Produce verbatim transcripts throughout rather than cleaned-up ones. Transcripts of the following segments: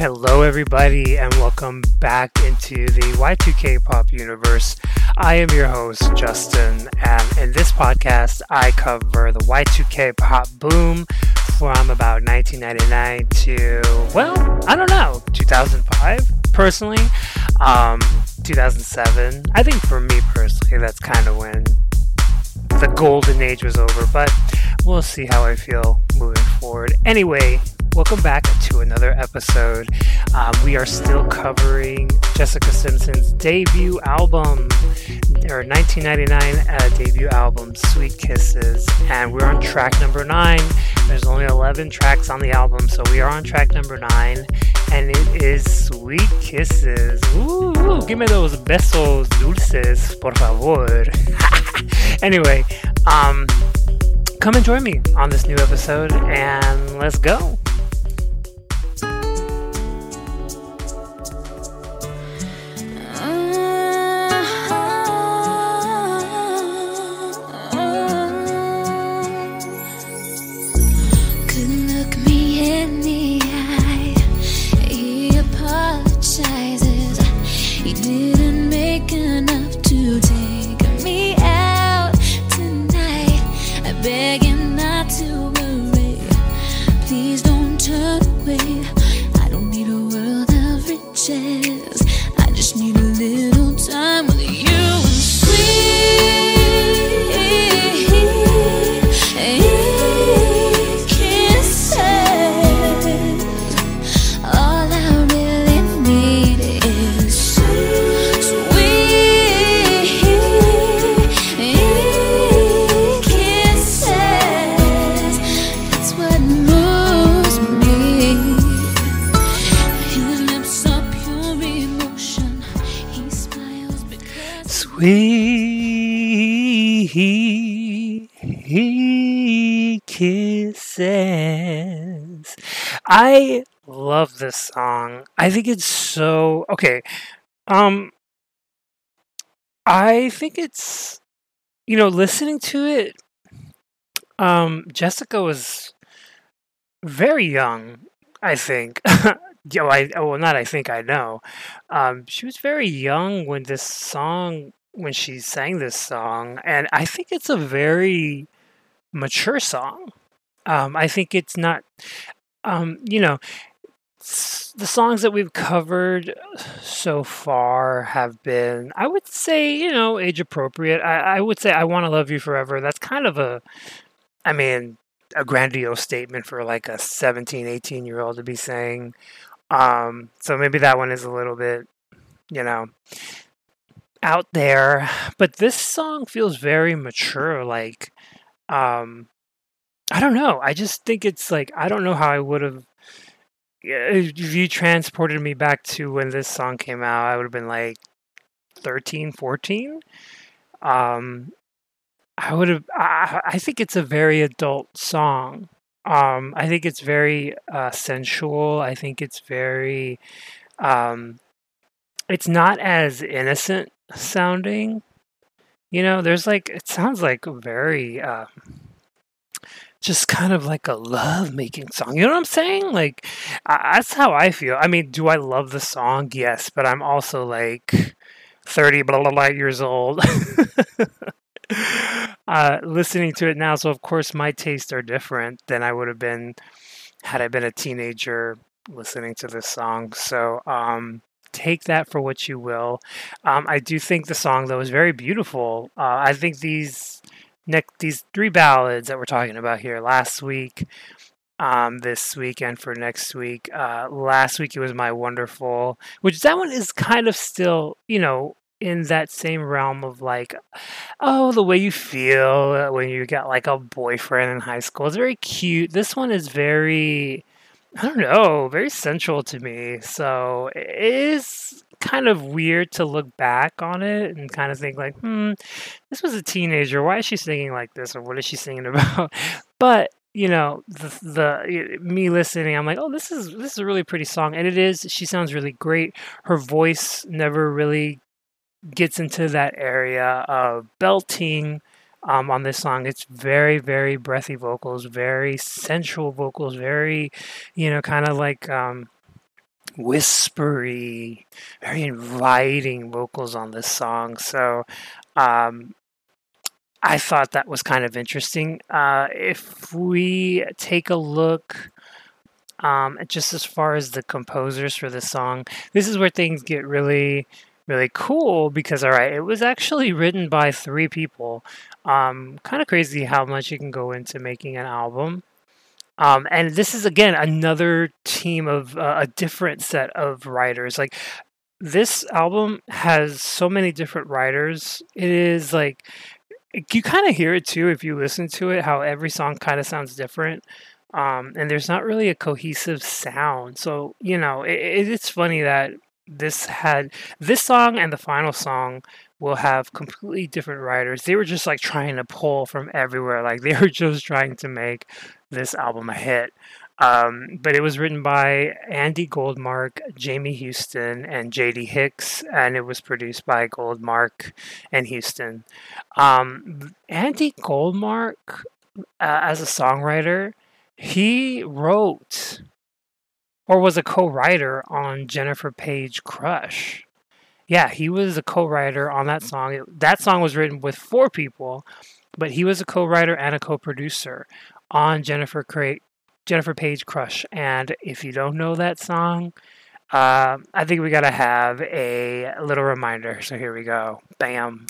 Hello everybody and welcome back into the Y two K pop universe. I am your host Justin, and in this podcast I cover the Y two K pop boom from about nineteen ninety-nine to, well, I don't know, two thousand five personally, um, two thousand seven. I think for me personally that's kind of when the golden age was over, but we'll see how I feel moving forward. Anyway, welcome back to another episode. Um, we are still covering Jessica Simpson's debut album, or nineteen ninety-nine uh, debut album, Sweet Kisses, and we're on track number nine. There's only eleven tracks on the album, so we are on track number nine, and it is Sweet Kisses. Ooh, ooh, give me those besos dulces, por favor. Anyway, um, come and join me on this new episode, and let's go. Kisses. I love this song. I think it's so okay. Um, I think it's you know listening to it. Um, Jessica was very young. I think. Yo, I well, not. I think I know. Um, she was very young when this song when she sang this song, and I think it's a very mature song. Um, I think it's not, um, you know, s- the songs that we've covered so far have been, I would say, you know, age appropriate. I, I would say I Want to Love You Forever. That's kind of a, I mean, a grandiose statement for like a seventeen, eighteen year old to be saying. Um, so maybe that one is a little bit, you know, out there. But this song feels very mature, like, um, I don't know. I just think it's like, I don't know how I would have, if you transported me back to when this song came out, I would have been like thirteen, fourteen. Um, I would have, I, I think it's a very adult song. Um, I think it's very uh, sensual. I think it's very, um, it's not as innocent sounding. You know, there's like, it sounds like very, uh, just kind of like a love-making song. You know what I'm saying? Like, I, that's how I feel. I mean, do I love the song? Yes, but I'm also like thirty blah, blah, blah years old uh, listening to it now. So, of course, my tastes are different than I would have been had I been a teenager listening to this song. So, um, take that for what you will. Um, I do think the song, though, is very beautiful. Uh, I think these... Next, these three ballads that we're talking about here last week, um, this week, and for next week. Uh, last week it was My Wonderful, which that one is kind of still, you know, in that same realm of like, oh, the way you feel when you got like a boyfriend in high school. It's very cute. This one is very, I don't know, very sensual to me. So it is kind of weird to look back on it and kind of think like, hmm, this was a teenager. Why is she singing like this? Or what is she singing about? But, you know, the, the me listening, I'm like, oh, this is this is a really pretty song. And it is. She sounds really great. Her voice never really gets into that area of belting. Um, on this song, it's very, very breathy vocals, very sensual vocals, very, you know, kind of like um, whispery, very inviting vocals on this song. So um, I thought that was kind of interesting. Uh, if we take a look um, just as far as the composers for this song, this is where things get really, really cool because, all right, it was actually written by three people. Um, kind of crazy how much you can go into making an album. Um, and this is, again, another team of uh, a different set of writers. Like, this album has so many different writers. It is, like, you kind of hear it, too, if you listen to it, how every song kind of sounds different. Um, and there's not really a cohesive sound. So, you know, it, it, it's funny that this had... This song and the final song will have completely different writers. They were just, like, trying to pull from everywhere. Like, they were just trying to make this album a hit. Um, but it was written by Andy Goldmark, Jamie Houston, and J D Hicks, and it was produced by Goldmark and Houston. Um, Andy Goldmark, uh, as a songwriter, he wrote or was a co-writer on Jennifer Paige Crush. Yeah, he was a co-writer on that song. It, that song was written with four people, but he was a co-writer and a co-producer on Jennifer Cra- Jennifer Paige Crush. And if you don't know that song, uh, I think we gotta have a little reminder. So here we go. Bam.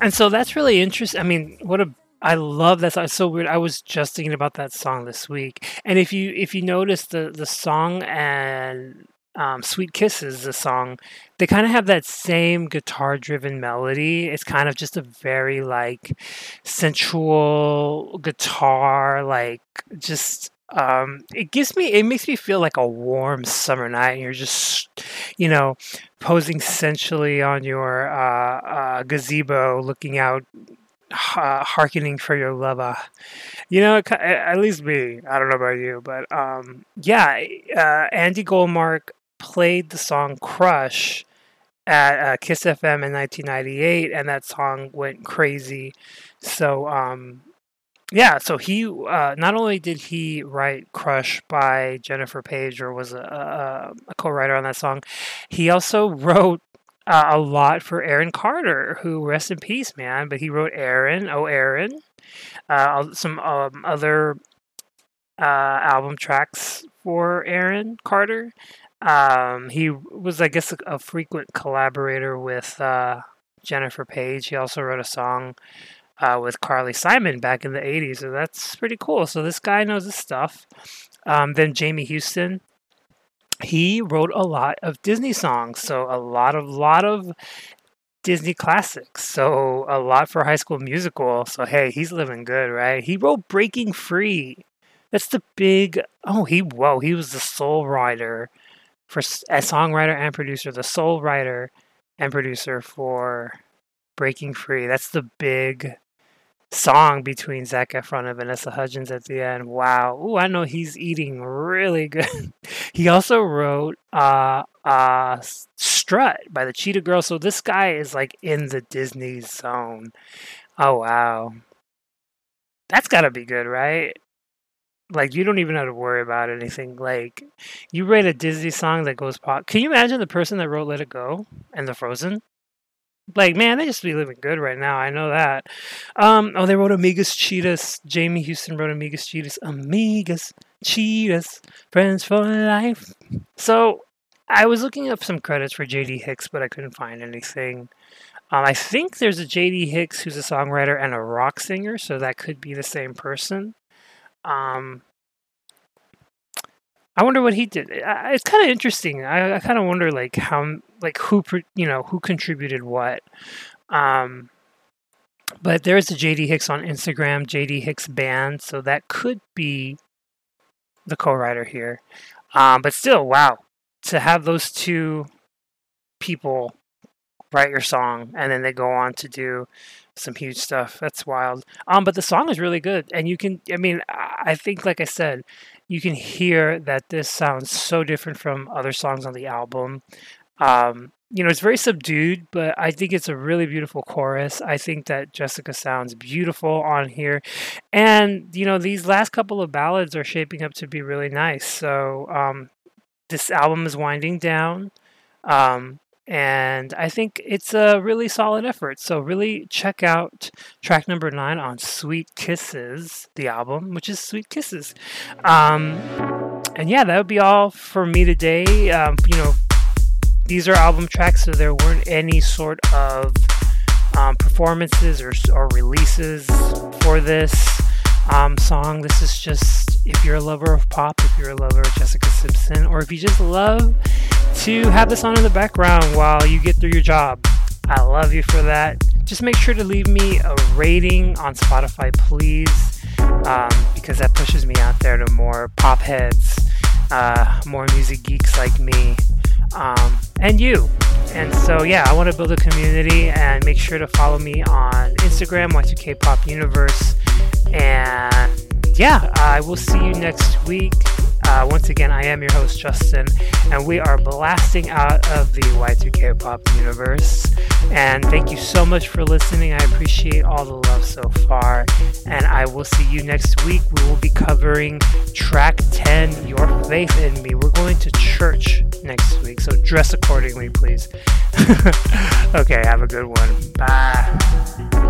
And so that's really interesting. I mean, what a I love that song. It's so weird. I was just thinking about that song this week. And if you if you notice the the song and um, Sweet Kisses, the song, they kind of have that same guitar driven melody. It's kind of just a very like sensual guitar, like just um, it gives me it makes me feel like a warm summer night. And you're just you know. posing sensually on your uh, uh, gazebo, looking out, uh, hearkening for your lover. You know, at least me. I don't know about you, but um, yeah, uh, Andy Goldmark played the song Crush at uh, Kiss F M in nineteen ninety-eight, and that song went crazy. So, um, yeah, so he, uh, not only did he write Crush by Jennifer Page or was a, a, a co-writer on that song, he also wrote uh, a lot for Aaron Carter, who, rest in peace, man, but he wrote Aaron, Oh Aaron, uh, some um, other uh, album tracks for Aaron Carter. Um, he was, I guess, a, a frequent collaborator with uh, Jennifer Page. He also wrote a song Uh, with Carly Simon back in the eighties. So that's pretty cool. So this guy knows his stuff. Um, then Jamie Houston, he wrote a lot of Disney songs. So a lot of, lot of Disney classics. So a lot for High School Musical. So, hey, he's living good, right? He wrote Breaking Free. That's the big, oh, he, whoa, he was the sole writer for, a songwriter and producer, the sole writer and producer for Breaking Free. That's the big song between Zac Efron and Vanessa Hudgens at the end. Wow. Ooh, I know he's eating really good. He also wrote uh, uh, Strut by the Cheetah Girls. So this guy is like in the Disney zone. Oh, wow. That's got to be good, right? Like, you don't even have to worry about anything. Like, you write a Disney song that goes pop. Can you imagine the person that wrote Let It Go and the Frozen? Like, man, they just be living good right now. I know that. Um, oh, they wrote Amigas Cheetahs. Jamie Houston wrote Amigas Cheetahs. Amigas Cheetahs. Friends for life. So, I was looking up some credits for J D Hicks, but I couldn't find anything. Um, I think there's a J D Hicks who's a songwriter and a rock singer, so that could be the same person. Um, I wonder what he did. I, it's kind of interesting. I, I kind of wonder, like, how, like, who, you know, who contributed what. Um, but there is a J D Hicks on Instagram, J D Hicks Band, so that could be the co-writer here. Um, but still, wow, to have those two people write your song, and then they go on to do some huge stuff. That's wild. Um, but the song is really good, and you can, I mean, I think, like I said, you can hear that this sounds so different from other songs on the album. Um, you know, it's very subdued, but I think it's a really beautiful chorus. I think that Jessica sounds beautiful on here, and, you know, these last couple of ballads are shaping up to be really nice. So, um, this album is winding down, um, and I think it's a really solid effort. So really check out track number nine on Sweet Kisses, the album, which is Sweet Kisses. Um, and yeah, that would be all for me today. Um, you know, these are album tracks, so there weren't any sort of um, performances or, or releases for this um, song. This is just, if you're a lover of pop, if you're a lover of Jessica Simpson, or if you just love to have this on in the background while you get through your job, I love you for that. Just make sure to leave me a rating on Spotify, please, um, because that pushes me out there to more pop heads, uh, more music geeks like me, um, and you. And so, yeah, I want to build a community, and make sure to follow me on Instagram, Y two K Pop Universe. And yeah, I will see you next week. Uh, once again, I am your host, Justin, and we are blasting out of the Y two K Pop Universe. And thank you so much for listening. I appreciate all the love so far. And I will see you next week. We will be covering track ten, Your Faith in Me. We're going to church next week, so dress accordingly, please. Okay, have a good one. Bye.